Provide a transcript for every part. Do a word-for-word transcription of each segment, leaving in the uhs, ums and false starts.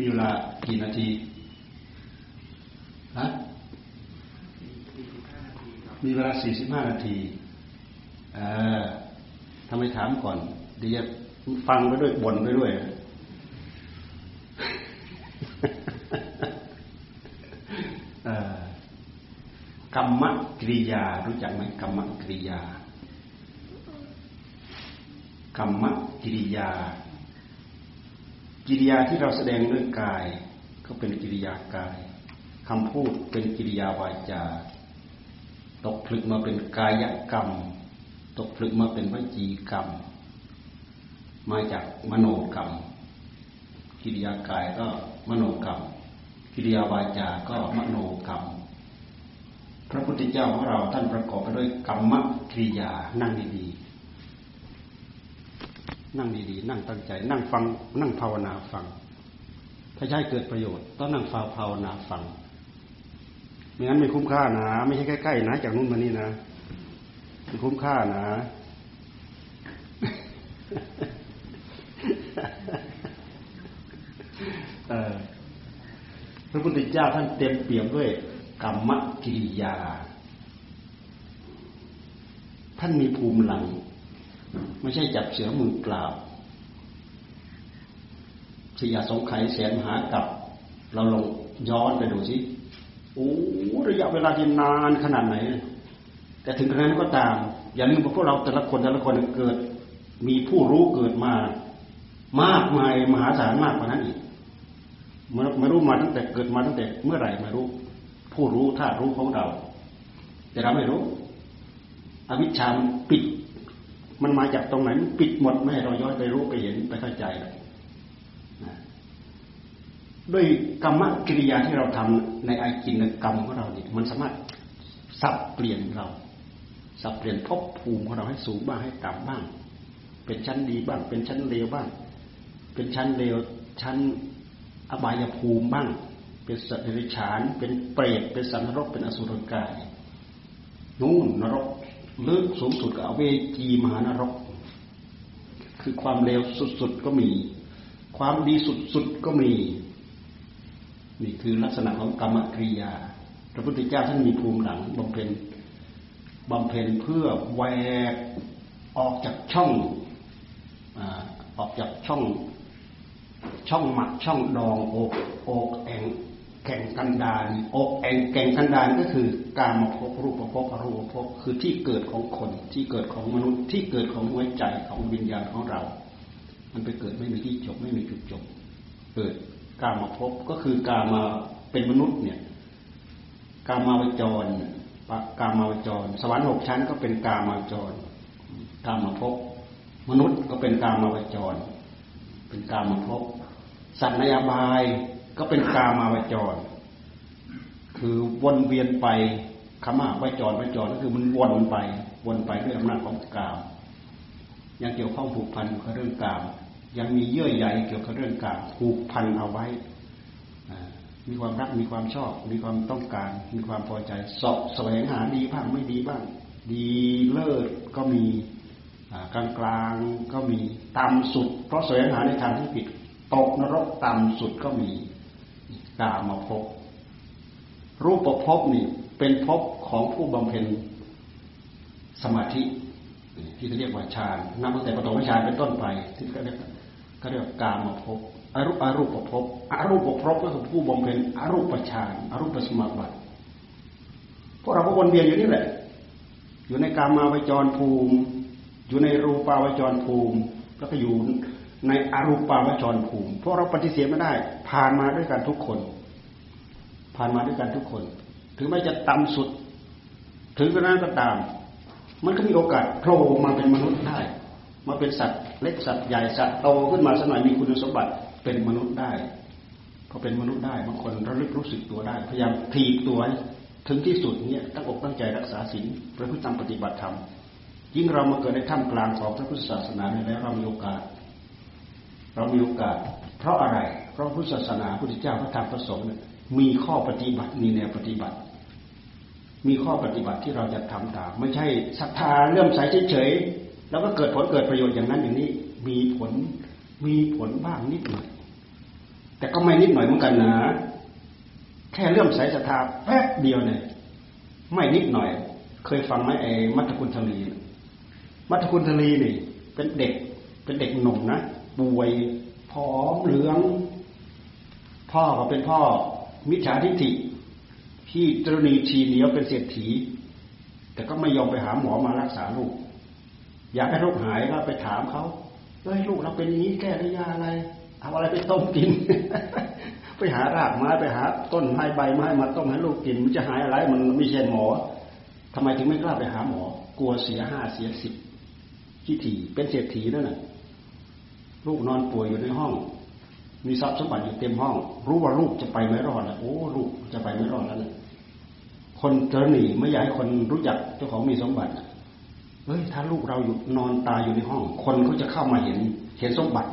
มีเวลากี่นาทีฮะมีเวลาสี่สิบห้านาทีอ่าทำไมถามก่อนเดี๋ยวฟังไปด้วยบ่นไปด้วยกรรมกริยารู้จักไหมกรรมกริยากรรมกิริยากิริยาที่เราแสดงด้วยกายก็เป็นกิริยากายคำพูดเป็นกิริยาวาจาตกผลึกมาเป็นกายกรรมตกผลึกมาเป็นวจีกรรมมาจากมโนกรรมกิริยากายก็มโนกรรมกิริยาวาจาก็มโนกรรมพระพุทธเจ้าของเราท่านประกอบไปด้วยกรรมกิริยานั่งดีนั่งดีๆนั่งตั้งใจนั่งฟังนั่งภาวนาฟังถ้าใช้เกิดประโยชน์ต้องนั่งฟังภาวนาฟังไม่งั้นไม่คุ้มค่านะไม่ใช่ใกล้ๆนะจากนู้นมานี่นะไม่คุ้มค่านะเออพระพุทธเจ้าท่านเต็มเปี่ยมด้วยกรรมกิริยาท่านมีภูมิหลังไม่ใช่จับเสือมือเปล่าสยาสงไขยแสนมหากรัปเราลงย้อนไปดูสิโอ้ระยะเวลาที่นานขนาดไหนแต่ถึงขนาดนั้นก็ตามอย่าลืมว่าพวกเราแต่ละคนแต่ละคนเกิดมีผู้รู้เกิดมามากมายมหาศาลมากกว่านั้นอีกไม่รู้มาตั้งแต่เกิดมาตั้งแต่เมื่อไหร่ไม่รู้ผู้รู้ธาตุรู้ของเราแต่เราไม่รู้อวิชชามันปิดมันมาจากตรงไหนมันปิดหมดไม่ให้เราย้อนไปรู้ไปเห็นไปเข้าใจนะด้วยกรรมกิริยาที่เราทำในไอกินกรรมของเราเนี่ยมันสามารถสับเปลี่ยนเราสับเปลี่ยนภพภูมิของเราให้สูงบ้างให้ต่ำบ้างเป็นชั้นดีบ้างเป็นชั้นเลวบ้างเป็นชั้นเลวชั้นอบายภูมิบ้างเป็นสัตว์เดรัจฉานเป็นเปรตเป็นสัตว์นรกเป็นอสุรกายนู่นนรกลึกสูงสุดก็อเวจีมหานรกคือความเลวสุดๆก็มีความดีสุดๆก็มีนี่คือลักษณะของกรรมกริยาพระพุทธเจ้าท่านมีภูมิหลังบำเพ็ญบำเพ็ญเพื่อแหวกออกจากช่องอ่าออกจากช่องช่องหมักช่องดองอกอกแองแก่งกันดารอกแองแก่งกันดารก็คือกามภพรูปภพอรูปภพคือที่เกิดของคนที่เกิดของมนุษย์ที่เกิดของหัวใจของวิญญาณของเรามันไปเกิดไม่มีที่จบไม่มีจุดจบเกิดกามภพก็คือกามาเป็นมนุษย์เนี่ยกามาวจรกามาวจรสวรรค์หกชั้นก็เป็นกามาวจรกามภพมนุษย์ก็เป็นกามาวจรเป็นกามภพสัตว์ในอบายก็เป็นกามาวจรคือวนเวียนไปขมาวจรวจรก็คือมันวนไปวนไปด้วยอำนาจของกามยังเกี่ยวข้องผูกพันกับเรื่องกามยังมีเยื่อใยเกี่ยวกับเรื่องกามผูกพันเอาไว้มีความรักมีความชอบมีความต้องการมีความพอใจเสาะแสวงหาดีบ้างไม่ดีบ้างดีเลิศก็มีกลางกลางก็มีต่ำสุดเพราะแสวงหาในทางที่ผิดตกนรกต่ำสุดก็มีกามภพรูปภพนี่เป็นภพของผู้บำเพ็ญสมาธิที่เรียกว่าฌานนับตั้งแต่ปฐมฌานเป็นต้นไปที่เรียกก็เรียกกามภพอรูปอรูปภพอรูปภพก็คือผู้บำเพ็ญอรูปฌานอรูปสมาบัติพวกเราก็วนเวียนอยู่นี่แหละอยู่ในกามาวจรภูมิอยู่ในรูปาวจรภูมิแล้วก็อยู่ในอรูปาวจรภูมิเพราะเราปฏิเสธไม่ได้ผ่านมาด้วยกันทุกคนผ่านมาด้วยกันทุกคนถึงแม้จะต่ำสุดถึงกระนั้นก็ตามมันก็มีโอกาสโผล่มาเป็นมนุษย์ได้มาเป็นสัตว์เล็กสัตว์ใหญ่สัตว์โตขึ้นมาสักหน่อยมีคุณสมบัติเป็นมนุษย์ได้พอเป็นมนุษย์ได้บางคนระลึกรู้สึกตัวได้พยายามถีบตัวถึงที่สุดเนี่ยตั้งอกตั้งใจรักษาศีลประพฤติตามปฏิบัติธรรมยิ่งเรามาเกิดในท่ามกลางของพระพุทธศาสนาแล้วเรามีโอกาสเรามีโอกาสเพราะอะไรเพราะพุทธศาสนาพุทธเจ้าพระธรรมพระสงฆ์มีข้อปฏิบัติมีแนวปฏิบัติมีข้อปฏิบัติที่เราจะทำตามไม่ใช่ศรัทธาเลื่อมใสเฉยๆแล้วก็เกิดผลเกิดประโยชน์อย่างนั้นอย่างนี้มีผลมีผลบ้างนิดหน่อย แต่ก็ไม่นิดหน่อยเหมือนกันนะแค่เลื่อมใสศรัทธาแป๊บเดียวเนี่ยไม่นิดหน่อยเคยฟังไหมไอ้มัทธกุณฑลีมัทธกุณฑลีนี่เป็นเด็กเป็นเด็กหนุ่มนะป่วยผอมเหลืองพ่อก็เป็นพ่อมิจฉาทิฏฐิที่ตรณีชีเหนียวเป็นเศรษฐีแต่ก็ไม่ยอมไปหาหมอมารักษาลูกอยากให้ลูกหายก็ไปถามเขาเฮ้ยลูกเราเป็นอย่างนี้แก้ด้วยยาอะไรเอาอะไรไปต้มกิน ไปหารากไม้ไปหาต้นไม้ใบไม้มาต้มให้ลูกกินมันจะหายอะไรมันไม่ใช่หมอทำไมถึงไม่กล้าไปหาหมอกลัวเสียห้าเสียสิบที่ถี่เป็นเศรษฐีนั่นแหละลูกนอนป่วยอยู่ในห้องมีทรัพย์สมบัติอยู่เต็มห้องรู้ว่าลูกจะไปไม่รอดแล้วโอ้ลูกจะไปไม่รอดแล้วเนี่ยคนเจอหนีไม่อยากให้คนรู้จักเจ้าของมีสมบัติเฮ้ยถ้าลูกเราอยู่นอนตายอยู่ในห้องคนเขาจะเข้ามาเห็นเห็นสมบัติ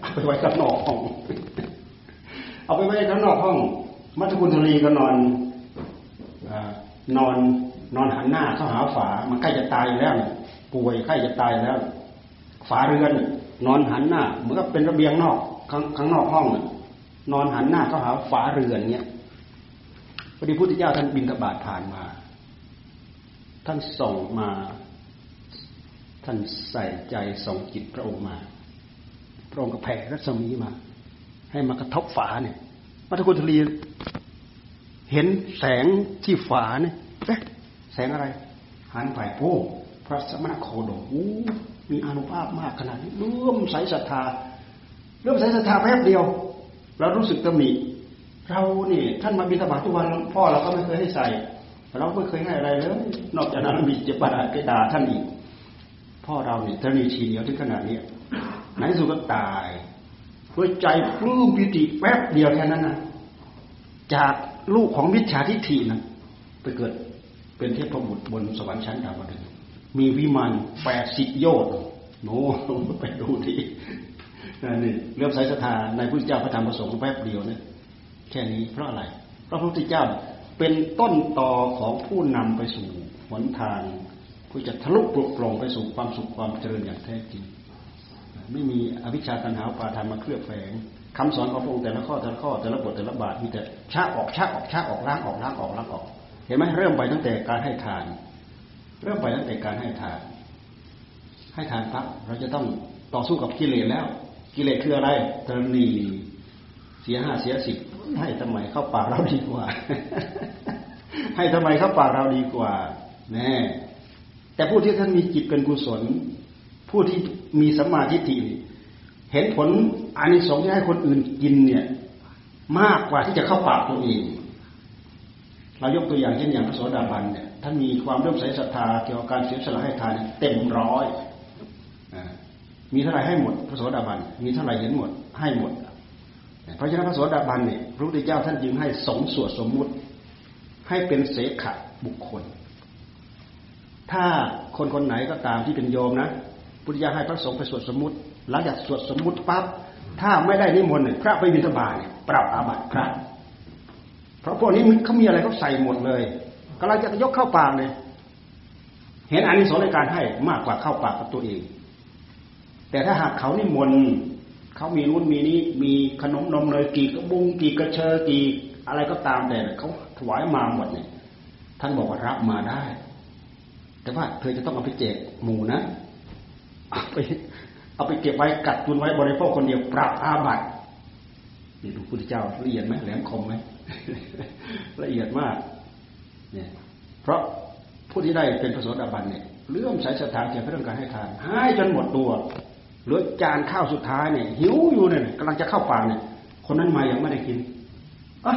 เอาไปไว้ข้างนอกห้องเอาไปไว้ข้างนอกห้องมัทธกุณฑลีก็นอนนอนนอนหันหน้าเข้าหาฝามันใกล้จะตายอยู่แล้วป่วยใกล้จะตายแล้วฝาเรือนนอนหันหน้าเหมือนกับเป็นระเบียงนอกข้างข้างนอกห้องนอนหันหน้าเข้าหาฝาเรือนเนี่ยพระพุทธเจ้าท่านบิณฑบาตผ่านมาท่านส่งมาท่านใส่ใจส่งจิตพระองค์มาพระองค์ก็แผ่รัศมีมาให้มากระทบฝาเนี่ยมัทธกุณฑลีเห็นแสงที่ฝาเนี่ยเอ๊ะแสงอะไรหันไปโอ้พระสมณโคดมมีอานุภาพมากขนาดนี้เลื่อมใสศรัทธาเลื่อมใสศรัทธาแป๊บเดียวเรารู้สึกตำหนิเรานี่ท่านมาบิณฑบาตทุกวันพ่อเราก็ไม่เคยให้ใส่เราไม่เคยให้อะไรเลยนอกจากนั้นมีเจ็บปาดกระดาท่านอีกพ่อเรานี่ตรณีชีเหนียวถึงขนาดนี้ไหนสุดก็ตายหัวใจปลื้มปิติแป๊บเดียวแค่นั้นนะจากลูกของมิจฉาทิฏฐินะไปเกิดเป็นเทพบุตรบนสวรรค์ชั้นดาวดึงส์มีวิมานแปดสิบโยชน์โน้ไปดูทีนี่เลื่อมใสศรัทธาในพระพุทธเจ้าพระธรรมพระสงฆ์แป๊บเดียวเนี่ยแค่นี้เพราะอะไรเพราะพระพุทธเจ้าเป็นต้นต่อของผู้นำไปสู่หนทางผู้จะทะลุปลุกปลงไปสู่ความสุขความเจริญอย่างแท้จริงไม่มีอวิชชาตัณหาปาทานมาเคลือบแฝงคำสอนของพระองค์แต่ละข้อแต่ละข้อแต่ละบทแต่ละบาทมีแต่ชะออกชะออกชะออกล้างออกล้างออกล้างออกเห็นไหมเริ่มไปตั้งแต่การให้ทานเริ่มไปตั้งแต่การให้ทานให้ทานปั๊บเราจะต้องต่อสู้กับกิเลสแล้วกิเลสคืออะไรตรณีเสียห้าเสียสิบให้ทำไมเข้าปากเราดีกว่าให้ทำไมเข้าปากเราดีกว่าแน่แต่ผู้ที่ท่านมีจิตเป็นกุศลผู้ที่มีสัมมาทิฏฐิเห็นผลอานิสงส์ที่ให้คนอื่นกินเนี่ยมากกว่าที่จะเข้าปากตัวเองเรายกตัวอย่างเช่นอย่างพระโสดาบันเนี่ยท่านมีความเลื่อมใสศรัทธาเกี่ยวกับการเสียสละให้ทานเต็มร้อยมีเท่าไรให้หมดพระโสดาบันมีเท่าไรเห็นหมดให้หมดเพราะฉะนั้นพระโสดาบันเนี่ยพระพุทธเจ้าท่านจึงให้สงฆ์สวดสมมุติให้เป็นเสขะบุคคลถ้าคนคนไหนก็ตามที่เป็นโยมนะพุทธเจ้าให้พระสงฆ์ไปสวดสมมุติหลังจากสวดสมมุติปั๊บถ้าไม่ได้นิมนต์พระไปบิณฑบาตเนี่ยปรับอาบัติพระเพราะพวกนี้เขามีอะไรเขาใส่หมดเลยกำลังจะยกเข้าปากเลยเห็นอานิสงส์ในการให้มากกว่าเข้าปากกับตัวเองแต่ถ้าหากเขานิมนต์เขามีรุ่นมีนี้มีขนมนมเนยกี่กระบุงกี่กระเชอกี่อะไรก็ตามแต่เขาถวายมาหมดเนี่ยท่านบอกว่ารับมาได้แต่ว่าเธอจะต้องเอาไปแจกหมู่นะเอาไปเอาไปเก็บไว้กักตุนไว้บริโภคคนเดียวปรับอาบัตินี่ดูพุทธเจ้าละเอียดไหมแหลมคมไหม ละเอียดมากเนี่ยเพราะผู้ที่ได้เป็นพระโสดาบันเนี่ยเลื่อมใสศรัทธาเกี่ยวกับเรื่องการให้ทานให้จนหมดตัวเหลือจานข้าวสุดท้ายเนี่ยหิวอยู่เนี่ยกำลังจะเข้าปากเนี่ยคนนั้นมายังไม่ได้กินอ่ะ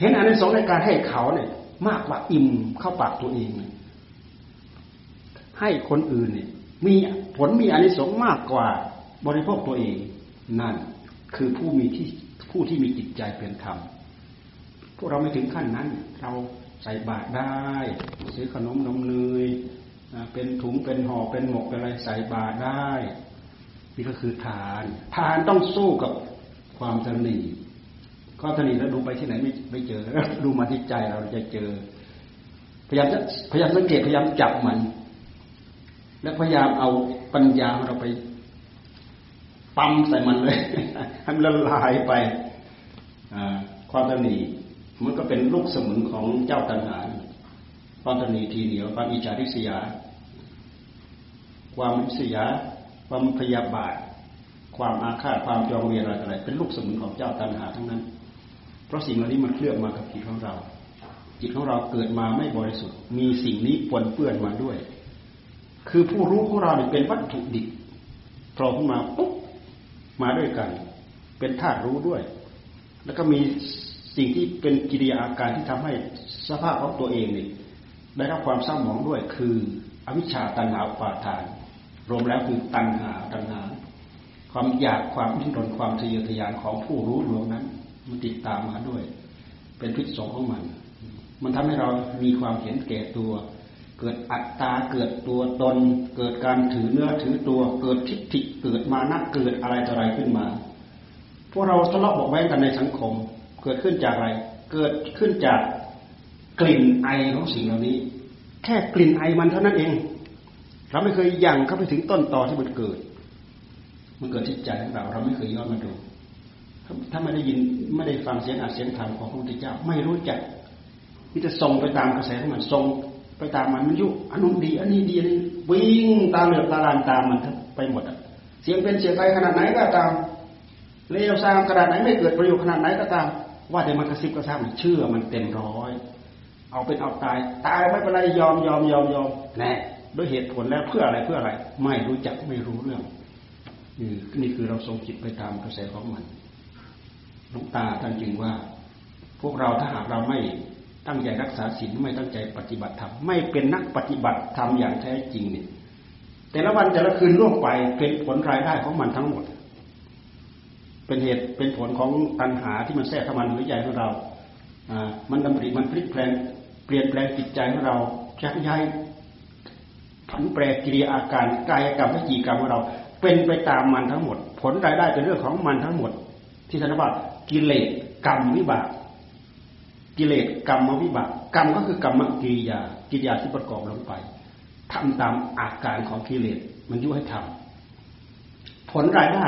เห็นอานิสงส์ในการให้เขาเนี่ยมากกว่าอิ่มเข้าปากตัวเองเนี่ยให้คนอื่นเนี่ยมีผลมีอานิสงส์มากกว่าบริโภคตัวเองนั่นคือผู้มีที่ผู้ที่มีจิตใจเป็นธรรมพวกเราไม่ถึงขั้นนั้นเราใส่บาตรได้ซื้อขนมนมเนยเป็นถุงเป็นห่อเป็นหมกเป็นอะไรใส่บาตรได้นี่ก็คือทานทานต้องสู้กับความตนีข้อตนีแล้วดูไปที่ไหนไม่ไม่เจอดูมาที่ใจเราจะเจอพยายามจะพยายามสังเกตพยายามจับมันแล้วพยายามเอาปัญญาเราไปปั๊มใส่มันเลยให้มันละลายไป ความตนีมันก็เป็นลูกสมุนของเจ้าตัณหาความตนีทีเหนียวความอิจฉาริษยาความริษยาความพยาบาทความอาฆาตความจองเวรอะไรเป็นลูกสมุนของเจ้าตัณหาทั้งนั้นเพราะสิ่งเหล่านี้มันเคลือบมากับจิตของเราจิตของเราเกิดมาไม่บริสุทธิ์มีสิ่งนี้ปนเปื้อนมาด้วยคือผู้รู้ของเราเนี่ยเป็นวัตถุดิบโผล่ขึ้นมาปุ๊บมาด้วยกันเป็นธาตุรู้ด้วยแล้วก็มีสิ่งที่เป็นกิริยาอาการที่ทำให้สภาพของตัวเองนี่ได้รับความเศร้าหมองด้วยคืออวิชชาตัณหาอุปาทานรวมแล้วคือตัณหาตัณหาความอยากความดิ้นรนความทะเยอทะยานของผู้รู้ดวงนั้นมันติดตามมาด้วยเป็นพิษสงของมันมันทำให้เรามีความเห็นแก่ตัวเกิดอัตตาเกิดตัวตนเกิดการถือเนื้อถือตัวเกิดทิฏฐิเกิดมานะเกิดอะไรต่ออะไรขึ้นมาพวกเราทะเลาะเบาะแว้งกันในสังคมเกิดขึ้นจากอะไรเกิดขึ้นจากกลิ่นไอของสิ่งเหล่านี้แค่กลิ่นไอมันเท่านั้นเองเราไม่เคยยั่งเข้าไปถึงต้นตอที่มันเกิดมันเกิดที่ใจของเราเราไม่เคยย้อนมาดูถ้าไม่ได้ยินไม่ได้ฟังเสียงอัดเสียงธรรมของพระพุทธเจ้าไม่รู้จักที่จะส่งไปตามกระแสของมันส่งไปตามมันมันยุอันนู้นดีอันนี้ดีนี่วิ่งตามเหลือบตาลานตามมันไปหมดอ่ะเสียงเป็นเสียงไรขนาดไหนก็ตามเลวซ้ำขนาดไหนไม่เกิดประโยชน์ขนาดไหนก็ตามว่าแต่มันกระซิบกระซาบเชื่อมันเต็มร้อยเอาเป็นเอาตายตายไม่เป็นไรยอมยอมยอมยอมแน่ด้วยเหตุผลแล้วเพื่ออะไรเพื่ออะไรไม่รู้จักไม่รู้เรื่องนี่คือเราทรงจิตไปตามกระแสของมันหลวงตาท่านจึงว่าพวกเราถ้าหากเราไม่ตั้งใจรักษาศีลไม่ตั้งใจปฏิบัติธรรมไม่เป็นนักปฏิบัติธรรมอย่างแท้จริงเนี่ยแต่ละวันแต่ละคืนล่วงไปเป็นผลรายได้ของมันทั้งหมดเป็นเหตุเป็นผลของตัณหาที่มันแทรกเข้ามาในหัวใจของเราอ่ามันดำริมันพลิกแปลงเปลี่ยนแปลงจิตใจของเราชักย้ายผันแปรกิริยาอาการกายกรรมวจีกรรมของเราเป็นไปตามมันทั้งหมดผลรายได้เป็นเรื่องของมันทั้งหมดที่ท่านว่ากิเลสกรรมวิบากกิเลสกรรมวิบากกรรมก็คือกรรมกิริยากิริยาที่ประกอบลงไปทำตามอาการของกิเลสมันยุให้ทำผลรายได้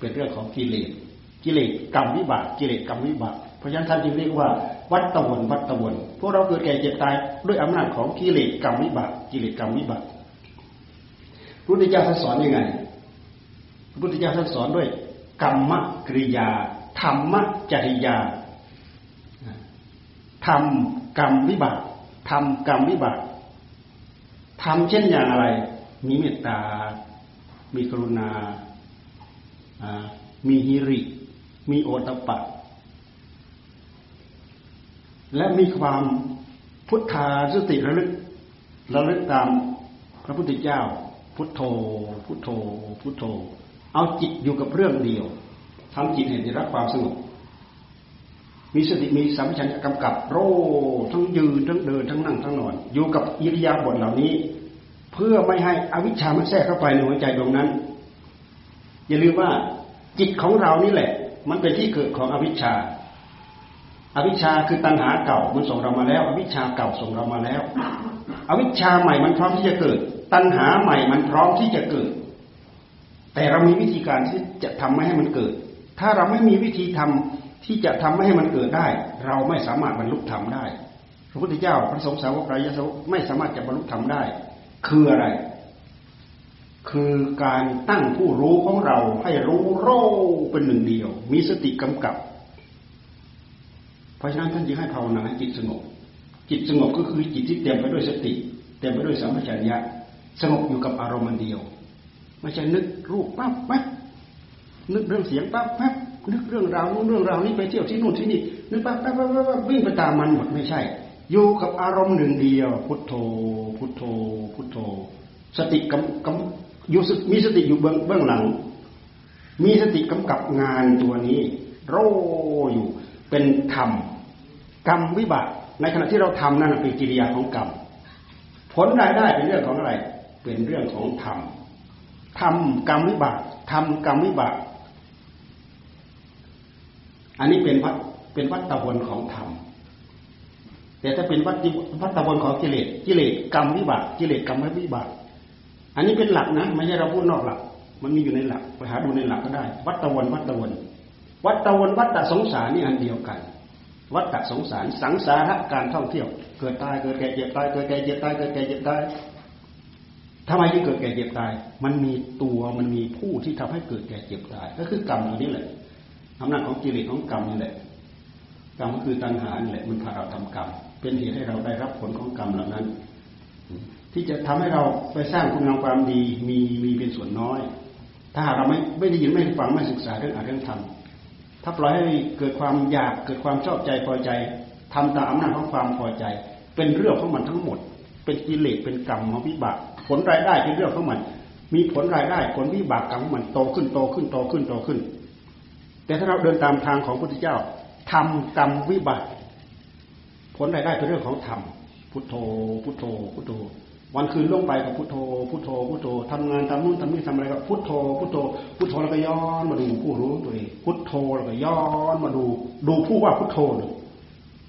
เป็นเรื่องของกิเลสกิเลสกรรมวิบากกิเลสกรรมวิบากเพราะฉะนั้นท่านจึงเรียกว่าวัฏวนวัฏวนพวกเราเกิดแก่เจ็บตายด้วยอำนาจของกิเลสกรรมวิบากกิเลสกรรมวิบากพระพุทธเจ้าท่านสอนยังไงพระพุทธเจ้าท่านสอนด้วยกรรมกริยาธรรมจริยาทำกรรมวิบากทำกรรมวิบากทำเช่นอย่างอะไรมีเมตตามีกรุณามีหิริมีโอตัปปะและมีความพุทธาสติระลึกระลึกตามพระพุทธเจ้าพุทโธพุทโธพุทโธเอาจิตอยู่กับเรื่องเดียวทำจิตให้ได้รับความสงบมีสติมีสัมปชัญญะกำกับโรทั้งยืนทั้งเดินทั้งนั่งทั้งนอนอยู่กับอิริยาบถเหล่านี้เพื่อไม่ให้อวิชชามันแทรกเข้าไปในหัวใจดวงนั้นอย่าลืมว่าจิตของเรานี่แหละมันเป็นที่เกิดของอวิชชาอวิชชาคือตัณหาเก่ามันส่งเรามาแล้วอวิชชาเก่าส่งเรามาแล้วอวิชชาใหม่มันพร้อมที่จะเกิดตัณหาใหม่มันพร้อมที่จะเกิดแต่เรามีวิธีการที่จะทำให้มันเกิดถ้าเราไม่มีวิธีทำที่จะทำไม่ให้มันเกิดได้เราไม่สามารถบรรลุธรรมได้พระพุทธเจ้าพระสงฆ์สาวกอริยสาวกไม่สามารถจะบรรลุธรรมได้คืออะไรคือการตั้งผู้รู้ของเราให้รู้โรเป็นหนึ่งเดียวมีสติกำกับเพราะฉะนั้นท่านจึงให้ภาวนาให้จิตสงบจิตสงบก็คือจิตที่เต็มไปด้วยสติเต็มไปด้วยสัมปชัญญะสงบอยู่กับอารมณ์เดียวไม่ใช่นึกรูปปั๊บปั๊บนึกเรื่องเสียงปั๊บปั๊บนึกเรื่องราวนู้นเรื่องราวนี้ไปเที่ยวที่นู่นที่นี่นึกปั๊บปั๊บปั๊บปั๊บวิ่งไปตามมันหมดไม่ใช่อยู่กับอารมณ์หนึ่งเดียวพุทโธพุทโธพุทโธสติกำกับอยู่มีสติอยู่เบื้องเบื้องหลังมีสติกำกับงานตัวนี้โรอยู่เป็นธรรมกรรมวิบากในขณะที่เราทำนั่นเป็นกิริยาของกรรมผลรายได้เป็นเรื่องของอะไรเป็นเรื่องของธรรมธรรมกรรมวิบากธรรมกรรมวิบากอันนี้เป็นวัฏเป็นวัฏฏวนของธรรมแต่ถ้าเป็นวัฏวัฏฏวนของกิเลสกิเลสกรรมวิบากกิเลสกรรมวิบากอันนี้เป็นหลักนะไม่ใช่เราพูดนอกหลักมันมีอยู่ในหลักไปหาดูในหลักก็ได้วัฏฏวนวัฏฏวน วัฏวนวัฏสงสารนี่อันเดียวกันวัฏสงสารสังสาระการท่องเที่ยวเกิดตายเกิดแก่เจ็บตายเกิดแก่เจ็บตายเกิดแก่เจ็บตายทำไมที่เกิดแก่เจ็บตายมันมีตัวมันมีผู้ที่ทำให้เกิดแก่เจ็บตายก็คือกรรมนี่แหละอำนาจของกิเลสของกรรมนี่แหละกรรมก็คือตัณหานี่แหละมันพาเราทำกรรมเป็นเหตุให้เราได้รับผลของกรรมเหล่านั้นที่จะทำให้เราไปสร้างคุณงามความดีมีมีเป็นส่วนน้อยถ้าเราไม่ไม่ได้ยินไม่ได้ฟังไม่ศึกษาเรื่องอะไรเรื่องธรรมถ้าปล่อยให้เกิดความอยากเกิดความชอบใจพอใจทำตามอำนาจของความพอใจเป็นเรื่องของมันทั้งหมดเป็นกิเลสเป็นกรรมของวิบากผลรายได้เป็นเรื่องของมันมีผลรายได้ผลวิบากกรรมของมันโตขึ้นโตขึ้นโตขึ้นโตขึ้นแต่ถ้าเราเดินตามทางของพระพุทธเจ้าทำกรรมวิบากผลรายได้เป็นเรื่องของธรรมพุทโธพุทโธพุทโธวันคืนล่วงไปกับพุทโธพุทโธพุทโธทำงานทำนู่นทำนี่ทำอะไรก็พุทโธพุทโธพุทโธแล้วก็ย้อนมาดูผู้รู้ตัวเองพุทโธแล้วก็ย้อนมาดูดูผู้ว่าพุทโธ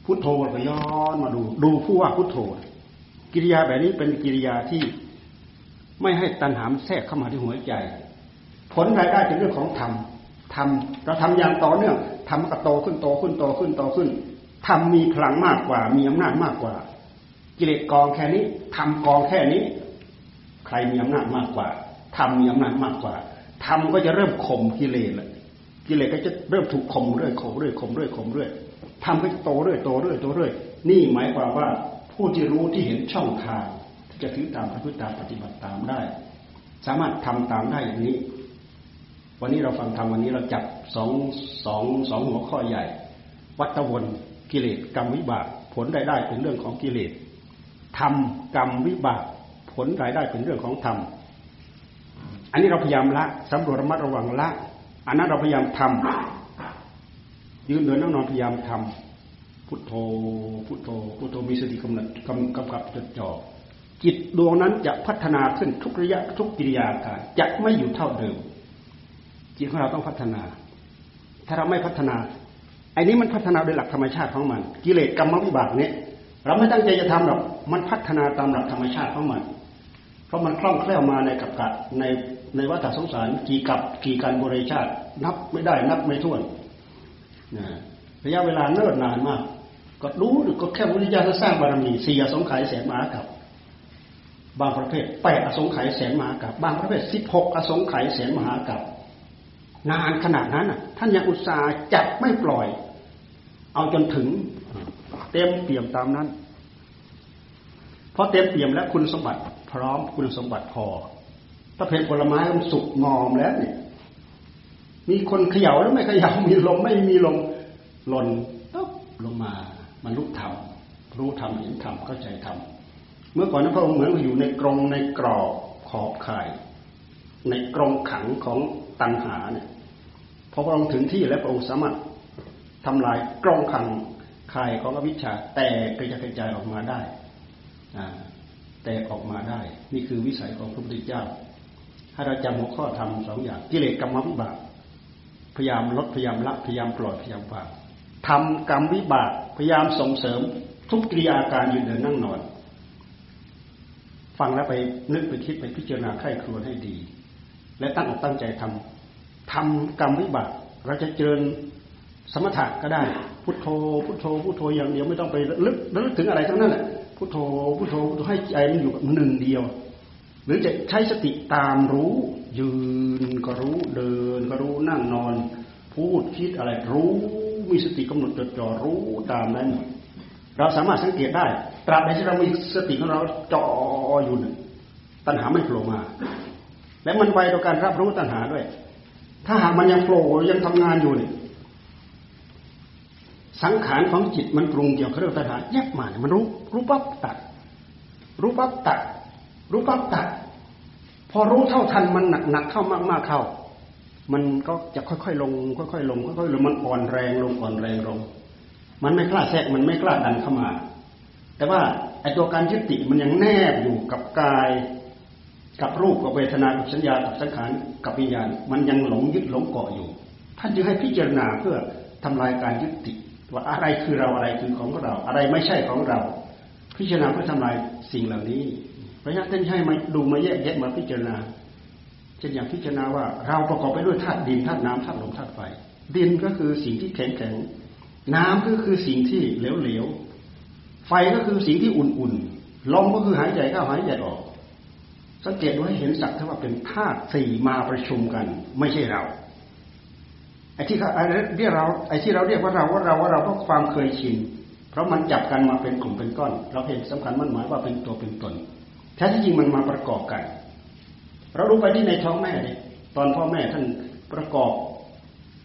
พุทโธแล้วก็ย้อนมาดูดูผู้ว่าพุทโธกิริยาแบบนี้เป็นกิริยาที่ไม่ให้ตัณหาแทรกเข้ามาที่หัวใจผลรายได้เป็นเรื่องของธรรมธรรมเราทำอย่างต่อเนื่องธรรมก็โตขึ้นโตขึ้นโตขึ้นโตขึ้นธรรมมีพลังมากกว่ามีอำนาจมากกว่ากิเลสกองแค่นี้ทำกองแค่นี้ใครมีอำนาจมากกว่าทำมีอำนาจมากกว่าทำก็จะเริ่มข่มกิเลสแหละกิเลสก็จะเริ่มถูกข่มเรื่อยข่มเรื่อยข่มเรื่อยข่มเรื่อยทำก็จะโตเรื่อยโตเรื่อยโตเรื่อยนี่หมายความว่าผู้ที่รู้ที่เห็นช่องทางที่จะถือตามประพฤติตามปฏิบัติตามได้สามารถทำตามได้อย่างนี้วันนี้เราฟังธรรมวันนี้เราจับสองสองสองหัวข้อใหญ่วัฏวนกิเลสกรรมวิบากผลได้ได้เป็นเรื่องของกิเลสธรรมกรรมวิบากผลรายได้เป็นเรื่องของธรรมอันนี้เราพยายามละสำรวจระมัดระวังละอันนั้นเราพยายามทำยืนเดินนั่งนอนพยายามทำพุทโธพุทโธพุทโธมีสติกำหนดกำกำกับจดจ่อจิตดวงนั้นจะพัฒนาขึ้นทุกระยะทุกกิริยาการจะไม่อยู่เท่าเดิมจิตของเราต้องพัฒนาถ้าเราไม่พัฒนาอันนี้มันพัฒนาโดยหลักธรรมชาติของมันกิเลสกรรมวิบากเนี่ยเราไม่ตั้งใจจะทำหรอกมันพัฒนาตามหลักธรรมชาติของมันเพราะมันคล่องแคล่วมาในกับกะในในวัฏสงสารกี่กับกี่การบริชาตินับไม่ได้นับไม่ถ้วนนะระยะเวลาเนิ่นนานมากก็รู้หรือก็แค่วิริยะสร้างบารมีสี่อสงไขยแสนมหากัปบางประเภทแปดอสงไขยแสนมหากัปบางประเภทสิบหกอสงไขยแสนมหากัปนานขนาดนั้นน่ะท่านยังอุตส่าห์จับไม่ปล่อยเอาจนถึงเต็มเปี่ยมตามนั้นเพราะเต็มเปี่ยมแล้วคุณสมบัติพร้อมคุณสมบัติพอถ้าเพลผลไม้มันสุกงอมแล้วเนี่ยมีคนเขย่าแล้วไม่เขย่ามีลมไม่มีลมหล่นต๊อบลงมามันลุกทำรู้ทำเห็นทำเข้าใจทำเมื่อก่อนนั้นพระองค์เหมือนอยู่ในกรงในกรอบขอบข่ายในกรงขังของตัณหาเนี่ยพอพระองค์ถึงที่แล้วพระองค์สามารถทำลายกรงขังข่ายของอวิชชาแตกกระจายกระจายออกมาได้แตกออกมาได้นี่คือวิสัยของพระพุทธเจ้าให้เราจำหัวข้อธรรมสองอย่างกิเลสกรรมวิบากพยายามลดพยายามละพยายามปล่อยพยายามวางทำกรรมวิบากพยายามส่งเสริมทุกกิริยาการยืนเดินนั่งนอนฟังแล้วไปนึกไปคิดไปพิจารณาไข้ครวญให้ดีและตั้งอกตั้งใจทำทำกรรมวิบากเราจะเจริญสมถะก็ได้พุทโธพุทโธพุทโธอย่างเดียวไม่ต้องไปลึกลึกถึงอะไรทั้งนั้นแหละพุทโธพุทโธให้ใจมันอยู่กับหนึ่งเดียวหรือจะใช้สติตามรู้ยืนก็รู้เดินก็รู้นั่งนอนพูดคิดอะไรรู้มีสติกำหนดจดจ่อรู้ตามนั้นเราสามารถสังเกตได้ตราบใดที่เรามีสติของเราจ่ออยู่เนี่ยตัณหาไม่โผล่มาและมันไวต่อการรับรู้ตัณหาด้วยถ้าหากมันยังโผล่ยังทำงานอยู่เนี่ยสังขารของจิตมันปรุงเกี่ยวกับเรื่องตัณหาแยกมามันรู้รู้ปั๊บตัดรู้ปั๊บตัดรู้ปั๊บตัดพอรู้เท่าทันมันหนักๆเข้ามากๆเข้ามันก็จะค่อยๆลงค่อยๆลงค่อยๆลงมันอ่อนแรงลงอ่อนแรงลงมันไม่กล้าแทรกมันไม่กล้าดันเข้ามาแต่ว่าไอ้ตัวการยึดติดมันยังแนบอยู่กับกายกับรูปกับเวทนากับสัญญากับสังขารกับวิญญาณมันยังหลงยึดหลงเกาะอยู่ท่านจึงให้พิจารณาเพื่อทำลายการยึดติดว่าอะไรคือเราอะไรคือของเราอะไรไม่ใช่ของเราพิจารณาเพื่อทำลายสิ่งเหล่านี้พระญาติท่านให้มาดูมาแยกแยะมาพิจารณาเช่นอย่างพิจารณาว่าเราประกอบไปด้วยธาตุดินธาตุน้ำธาตุลมธาตุไฟ ดินก็คือสิ่งที่แข็งๆน้ำก็คือสิ่งที่เหลวๆไฟก็คือสิ่งที่อุ่นๆลมก็คือหายใจเข้าหายใจออกสังเกตดูให้เห็นสักเท่าว่าเป็นธาตุสี่มาประชุมกันไม่ใช่เราไอ้ที่เขาเรียกเราไอ้ที่เราเรียกว่าเราว่าเราว่าเราเพราะความเคยชินเพราะมันจับกันมาเป็นกลุ่มเป็นก้อนเราเห็นสำคัญมั่นหมายว่าเป็นตัวเป็นตนแท้ที่จริงมันมาประกอบกันเรารู้ไปที่ในท้องแม่เนี่ยตอนพ่อแม่ท่านประกอบ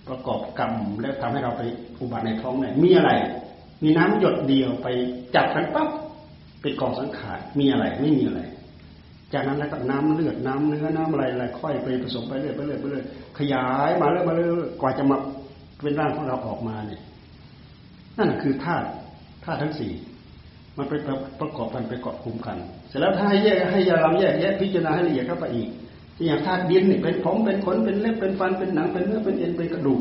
ประกอบกรรมแล้วทำให้เราไปอุบัติในท้องแม่มีอะไรมีน้ำหยดเดียวไปจับกันปั๊บเป็นกองสังขารมีอะไรไม่มีอะไรจากนั้นแล้วก็น้ำเลือดน้ำเนื้อน้ำอะไรอะไรค่อยไปผสมไปเรื่อยไปเรื่อยไปเรื่อยขยายมาเรื่อยมาเรื่อยกว่าจะมาเป็นร่างของเราออกมาเนี่ยนั่นคือธาตุธาตุทั้งสี่มันไปประกอบกันไปเกาะคุมกันเสร็จแล้วถ้าให้แยกให้เราแยกแยกพิจารณาให้ละเอียดเข้าไปอีกอย่างธาตุดินเนี่ยเป็นผมเป็นขนเป็นเล็บเป็นฟันเป็นหนังเป็นเนื้อเป็นเอ็นเป็นกระดูก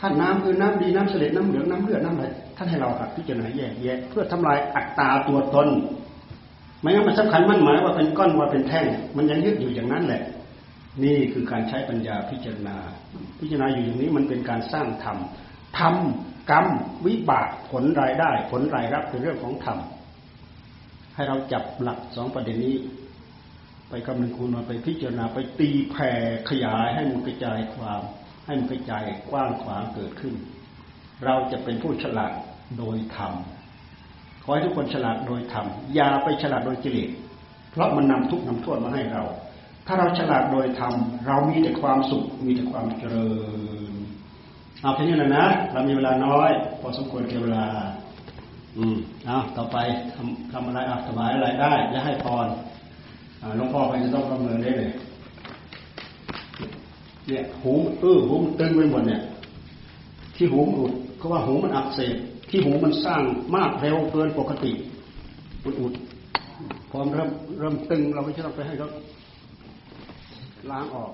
ธาตุน้ำคือน้ำดีน้ำเสลดน้ำเหลืองน้ำเลือดน้ำอะไรท่านให้เราหัดพิจารณาแยกแยะเพื่อทำลายอัตตาตัวตนไม่งั้นมันสำคัญมั่นหมายว่าเป็นก้อนว่าเป็นแท่งมันยังยึดอยู่อย่างนั้นแหละนี่คือการใช้ปัญญาพิจารณาพิจารณาอยู่อย่างนี้มันเป็นการสร้างธรรมธรรมกรรมวิบากผลรายได้ผลรายรับเป็นเรื่องของธรรมให้เราจับหลักสองประเด็นนี้ไปคำนึงคูณมาไปพิจารณาไปตีแผ่ขยายให้มันกระจายความให้มันกระจายกว้างขวางเกิดขึ้นเราจะเป็นผู้ฉลาดโดยธรรมขอให้ทุกคนฉลาดโดยธรรมอย่าไปฉลาดโดยกิเลสเพราะมันนำทุกข์นำโทษมาให้เราถ้าเราฉลาดโดยธรรมเรามีแต่ความสุขมีแต่ความเจริญเอาแค่นี้แหละนะเรามีเวลาน้อยพอสมควรแก่เวลาอืมเอาต่อไปทำทำอะไรอาถวายอะไรได้และให้พรหลวงพ่อไปจะต้องประเมินได้เลยเนี่ยหูอื้อหูมันตึงไปหมดเนี่ยที่หูอุดก็ว่าหูมันอักเสบที่หูมันสร้างมากเร็วเกินปกติอุดอุดพอเริ่มเริ่มตึงเราไม่ใช่ต้องไปให้เขาล้างออก